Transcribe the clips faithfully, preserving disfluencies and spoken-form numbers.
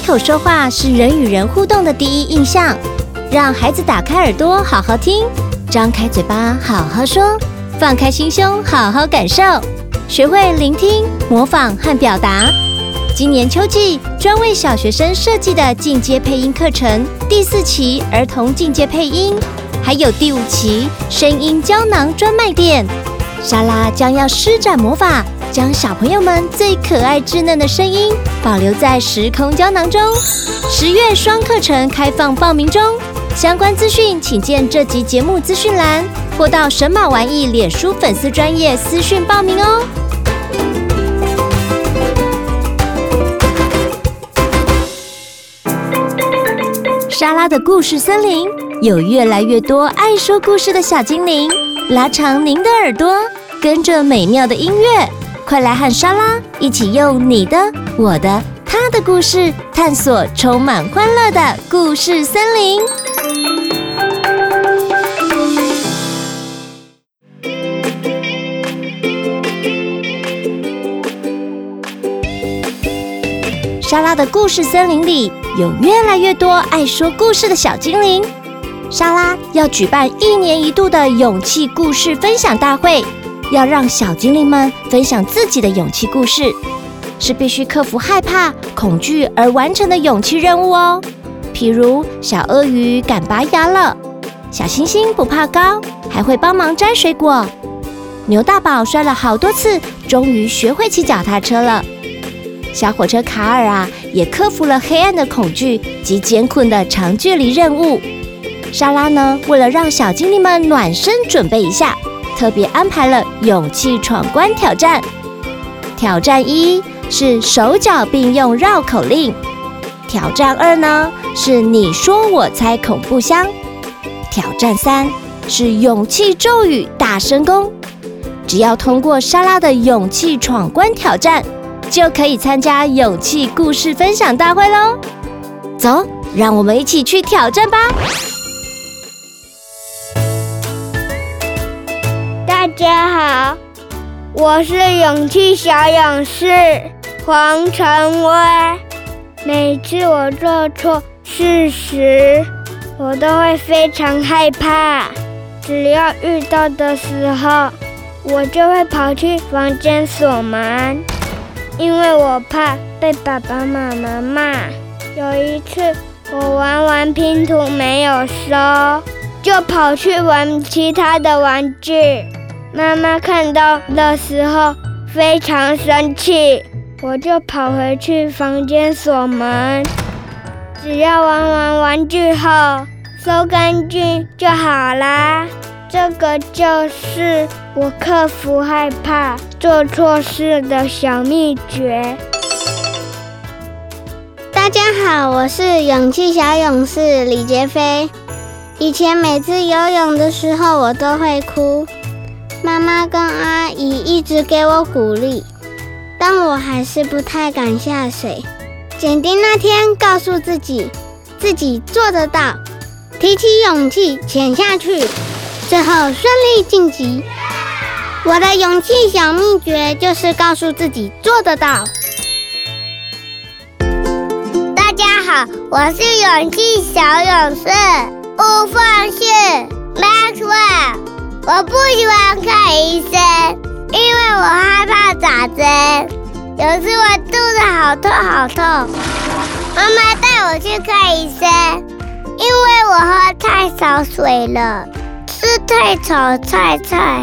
开口说话是人与人互动的第一印象，让孩子打开耳朵好好听，张开嘴巴好好说，放开心胸好好感受，学会聆听、模仿和表达。今年秋季专为小学生设计的进阶配音课程第四期儿童进阶配音，还有第五期声音胶囊专卖店，莎拉将要施展魔法，将小朋友们最可爱稚嫩的声音保留在时空胶囊中。十月双课程开放报名中，相关资讯请见这集节目资讯栏，或到神马玩意脸书粉丝专页私讯报名哦。莎拉的故事森林有越来越多爱说故事的小精灵，拉长您的耳朵，跟着美妙的音乐，快来和莎拉一起用你的、我的、他的故事，探索充满欢乐的故事森林。莎拉的故事森林里有越来越多爱说故事的小精灵。莎拉要举办一年一度的勇气故事分享大会，要让小精灵们分享自己的勇气故事，是必须克服害怕、恐惧而完成的勇气任务哦。譬如小鳄鱼敢拔牙了，小星星不怕高，还会帮忙摘水果。牛大宝摔了好多次，终于学会骑脚踏车了。小火车卡尔啊，也克服了黑暗的恐惧及艰困的长距离任务。莎拉呢，为了让小精灵们暖身准备一下，特别安排了勇气闯关挑战。挑战一是手脚并用绕口令，挑战二呢是你说我猜恐怖箱，挑战三是勇气咒语大声功。只要通过莎拉的勇气闯关挑战，就可以参加勇气故事分享大会喽！走，让我们一起去挑战吧！大家好，我是勇气小勇士黄晨威。每次我做错事时，我都会非常害怕。只要遇到的时候，我就会跑去房间锁门，因为我怕被爸爸妈妈骂。有一次，我玩完拼图没有收，就跑去玩其他的玩具。妈妈看到的时候非常生气，我就跑回去房间锁门。只要玩完玩具后收干净就好啦。这个就是我克服害怕、做错事的小秘诀。大家好，我是勇气小勇士李杰飞。以前每次游泳的时候我都会哭，妈妈跟阿姨一直给我鼓励，但我还是不太敢下水。检定那天告诉自己，自己做得到，提起勇气潜下去，最后顺利晋级。我的勇气小秘诀就是告诉自己做得到。大家好，我是勇气小勇士吴凤旭 Maxwell。我不喜欢看医生，因为我害怕打针。有次我肚子好痛好痛，妈妈带我去看医生，因为我喝太少水了，吃太少菜菜，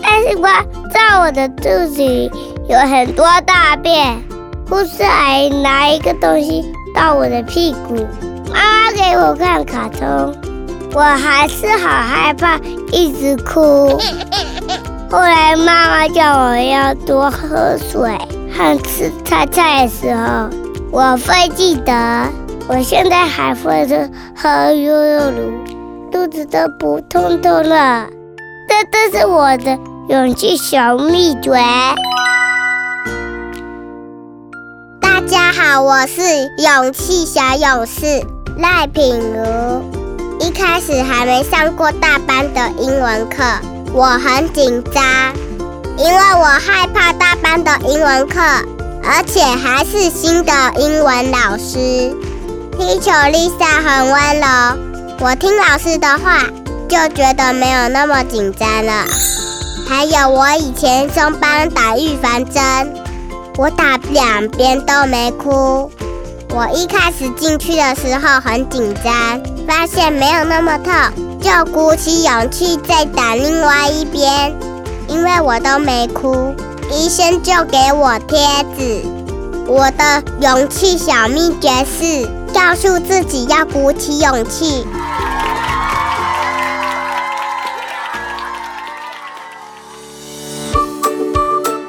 但是我在我的肚子里有很多大便。护士阿姨拿一个东西到我的屁股，妈妈给我看卡通。我还是好害怕，一直哭。后来妈妈叫我要多喝水和吃菜菜的时候，我会记得。我现在还会喝优酪乳，肚子都不痛痛了。这就是我的勇气小秘诀。大家好，我是勇气小勇士赖品如。一开始还没上过大班的英文课，我很紧张，因为我害怕大班的英文课。而且还是新的英文老师。Teacher Lisa 很温柔，我听老师的话就觉得没有那么紧张了。还有我以前松班打预防针，我打两边都没哭。我一开始进去的时候很紧张，发现没有那么痛，就鼓起勇气再打另外一边，因为我都没哭，医生就给我贴纸。我的勇气小秘诀是告诉自己要鼓起勇气。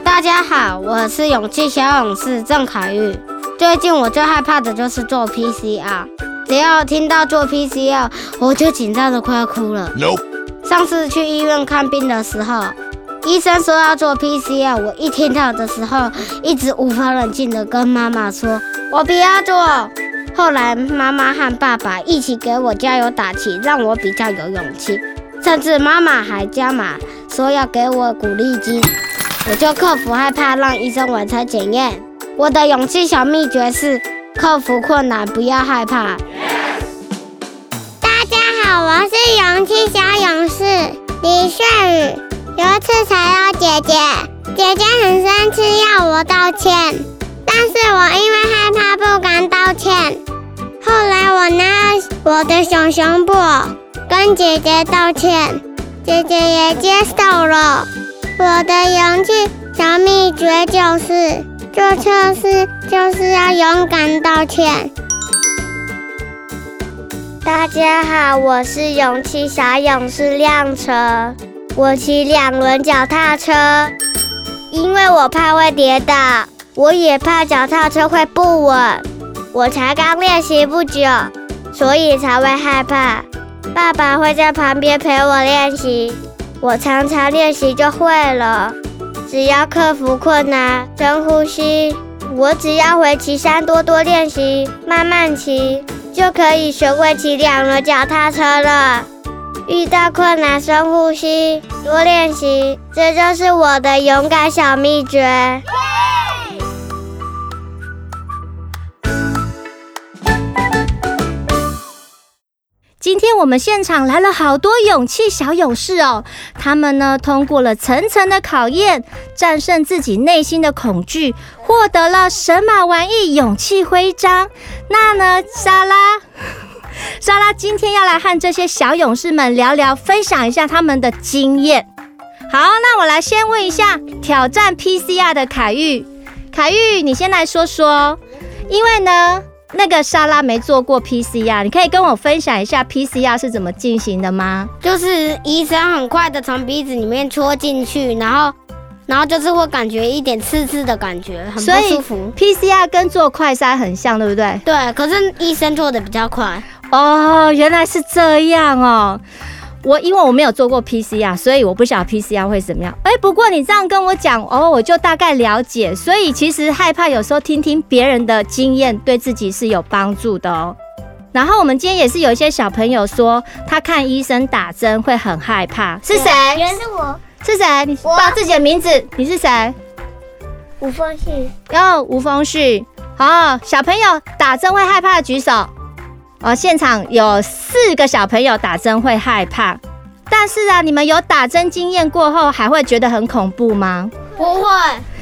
大家好，我是勇气小勇士郑凯玉。最近我最害怕的就是做 P C R， 只要听到做 P C R， 我就紧张的快要哭了。Nope. 上次去医院看病的时候，医生说要做 P C R， 我一听到的时候，一直无法冷静的跟妈妈说，我不要做。后来妈妈和爸爸一起给我加油打气，让我比较有勇气。甚至妈妈还加码说要给我鼓励金，我就克服害怕，让医生完成检验。我的勇气小秘诀是克服困难，不要害怕。Yes! 大家好，我是勇气小勇士李炫宇。有一次踩到姐姐，姐姐很生气要我道歉，但是我因为害怕不敢道歉。后来我拿了我的熊熊布跟姐姐道歉，姐姐也接受了。我的勇气小秘诀就是做错事就是要勇敢道歉。大家好，我是勇气小勇士亮车。我骑两轮脚踏车，因为我怕会跌倒，我也怕脚踏车会不稳。我才刚练习不久，所以才会害怕。爸爸会在旁边陪我练习，我常常练习就会了。只要克服困难，深呼吸，我只要回骑山多多练习，慢慢骑，就可以学会骑两轮脚踏车了。遇到困难，深呼吸，多练习，这就是我的勇敢小秘诀。今天我们现场来了好多勇气小勇士哦，他们呢通过了层层的考验，战胜自己内心的恐惧，获得了神马玩意勇气徽章。那呢，莎拉，莎拉今天要来和这些小勇士们聊聊，分享一下他们的经验。好，那我来先问一下挑战 P C R 的凯玉，凯玉，你先来说说，因为呢。那个莎拉没做过 P C R， 你可以跟我分享一下 P C R 是怎么进行的吗？就是医生很快的从鼻子里面戳进去，然后，然后就是会感觉一点刺刺的感觉，很不舒服。P C R 跟做快筛很像，对不对？对，可是医生做的比较快。哦，原来是这样哦。我因为我没有做过 P C R， 所以我不晓得 P C R 会怎么样。哎，不过你这样跟我讲哦，我就大概了解。所以其实害怕有时候听听别人的经验，对自己是有帮助的哦。然后我们今天也是有一些小朋友说，他看医生打针会很害怕，是谁？原来是我。是谁？你报自己的名字。你是谁？吴峰旭。哦，吴峰旭。哦，小朋友打针会害怕的举手。哦，现场有四个小朋友打针会害怕，但是啊，你们有打针经验过后，还会觉得很恐怖吗？不会，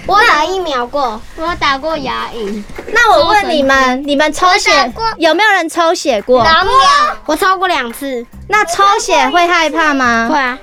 我打疫苗过，我打过牙龈。那我问你们，你们抽血有没有人抽血过？两秒，我抽过两次。那抽血会害怕吗？会啊。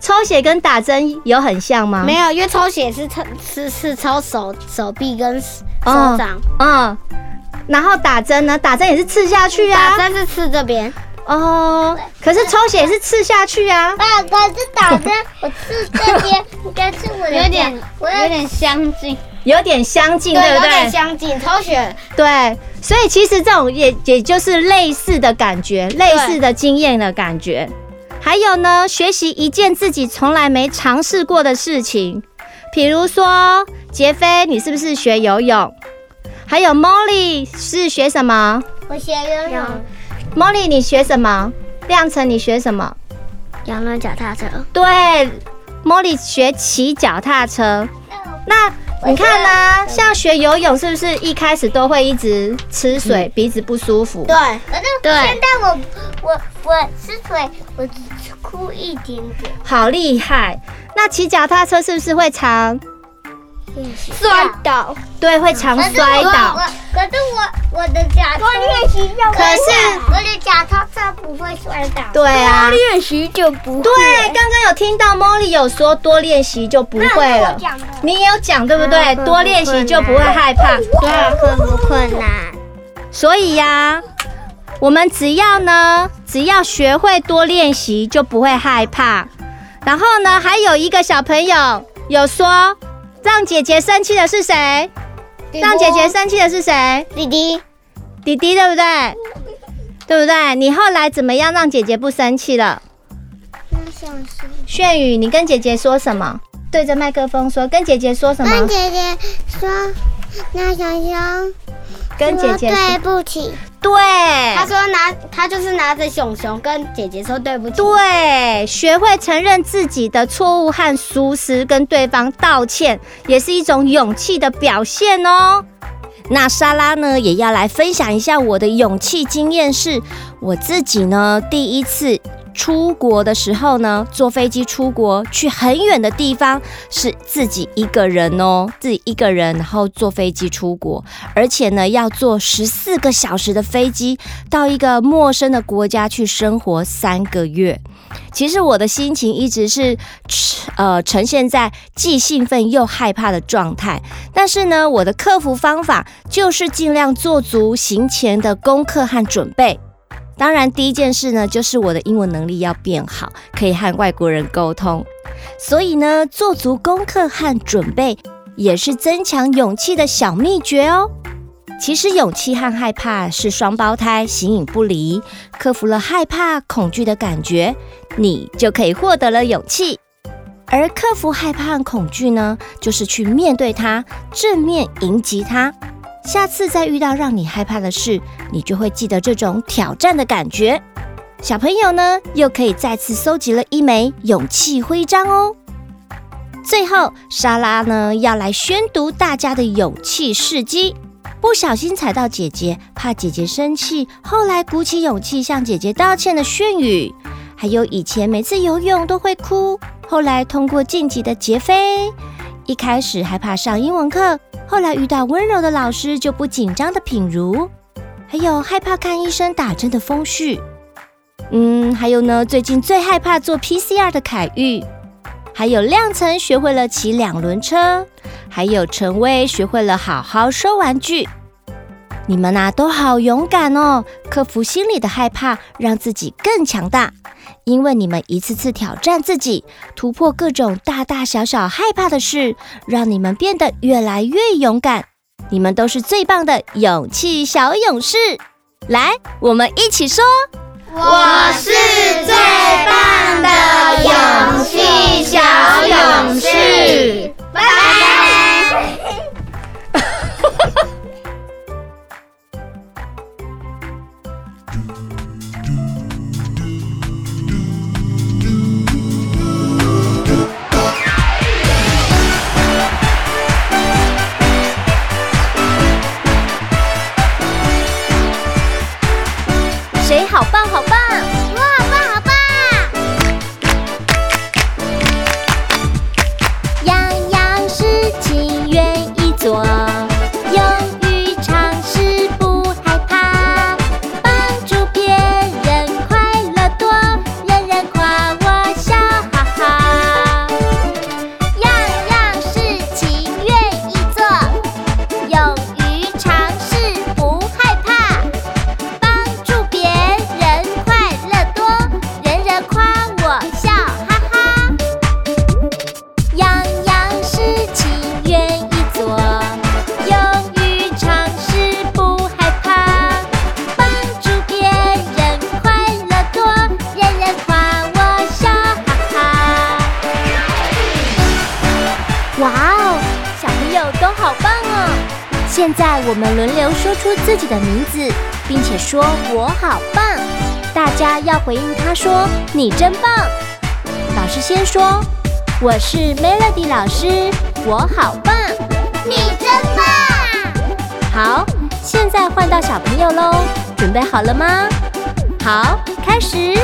抽血跟打针有很像吗？没有，因为抽血是抽是是抽手手臂跟手掌。嗯。嗯，然后打针呢？打针也是刺下去啊。打针是刺这边哦，可是抽血也是刺下去啊。啊，可是打针我刺这边，但是我有点，我有点相近，有点相近，对不对？有点相近，抽血对，所以其实这种也也就是类似的感觉，类似的经验的感觉。还有呢，学习一件自己从来没尝试过的事情，比如说杰飞，你是不是学游泳？还有 Molly 是学什么？我学游泳。Molly 你学什么？亮成你学什么？两轮脚踏车。对， Molly 学骑脚踏车。那你看啊，像学游泳是不是一开始都会一直吃水，嗯、鼻子不舒服？对，对。现在我我我吃水，我只哭一点点。好厉害！那骑脚踏车是不是会常摔倒？对，会常摔倒。可是我我的脚多练习就可是我的脚踏车不会摔倒。对啊，多练习就不会。对，刚刚有听到 Molly 有说多练习就不会了。你也有讲对不对？多练习就不会害怕。对啊，困不困难？所以呀、啊，我们只要呢，只要学会多练习就不会害怕。然后呢，还有一个小朋友有说。让姐姐生气的是谁？让姐姐生气的是谁？弟弟，弟弟对不对？对不对？你后来怎么样让姐姐不生气了？炫宇，你跟姐姐说什么？对着麦克风说，跟姐姐说什么？跟姐姐说，那小熊，跟姐姐说对不起。对，他说拿，他就是拿着熊熊跟姐姐说对不起。对，学会承认自己的错误和疏失，跟对方道歉，也是一种勇气的表现哦。那莎拉呢，也要来分享一下我的勇气经验是，我自己呢第一次出国的时候呢，坐飞机出国去很远的地方，是自己一个人哦，自己一个人，然后坐飞机出国，而且呢要坐十四个小时的飞机到一个陌生的国家去生活三个月。其实我的心情一直是呃呈现在既兴奋又害怕的状态，但是呢，我的克服方法就是尽量做足行前的功课和准备。当然第一件事呢，就是我的英文能力要变好，可以和外国人沟通。所以呢，做足功课和准备也是增强勇气的小秘诀哦。其实勇气和害怕是双胞胎，形影不离。克服了害怕、恐惧的感觉，你就可以获得了勇气。而克服害怕和恐惧呢，就是去面对它，正面迎击它。下次再遇到让你害怕的事，你就会记得这种挑战的感觉。小朋友呢，又可以再次搜集了一枚勇气徽章哦。最后，莎拉呢，要来宣读大家的勇气事迹。不小心踩到姐姐，怕姐姐生气，后来鼓起勇气向姐姐道歉的炫宇，还有以前每次游泳都会哭，后来通过晋级的杰飞，一开始害怕上英文课，后来遇到温柔的老师就不紧张的品如，还有害怕看医生打针的风旭，嗯，还有呢，最近最害怕做 P C R 的凯玉，还有亮晨学会了骑两轮车，还有陈威学会了好好收玩具。你们啊，都好勇敢哦！克服心里的害怕，让自己更强大，因为你们一次次挑战自己，突破各种大大小小害怕的事，让你们变得越来越勇敢。你们都是最棒的勇气小勇士！来，我们一起说：我是最棒的勇气小勇士！拜拜。谁好棒好棒，我好棒好棒，样样事情愿意做，勇于尝试不害怕，帮助别人快乐多，人人夸我笑哈哈，样样事情愿意做，勇于尝试不害怕，帮助别人快乐多，人人夸我笑哈哈，样样事情愿意做，勇于尝试不害怕，帮助别人快乐多，人人夸我笑哈哈。哇哦，小朋友都好棒哦！现在我们轮流说出自己的名字，并且说我好棒，大家要回应他说你真棒。老师先说，我是 Melody 老师，我好棒。看到小朋友喽，准备好了吗？好，开始。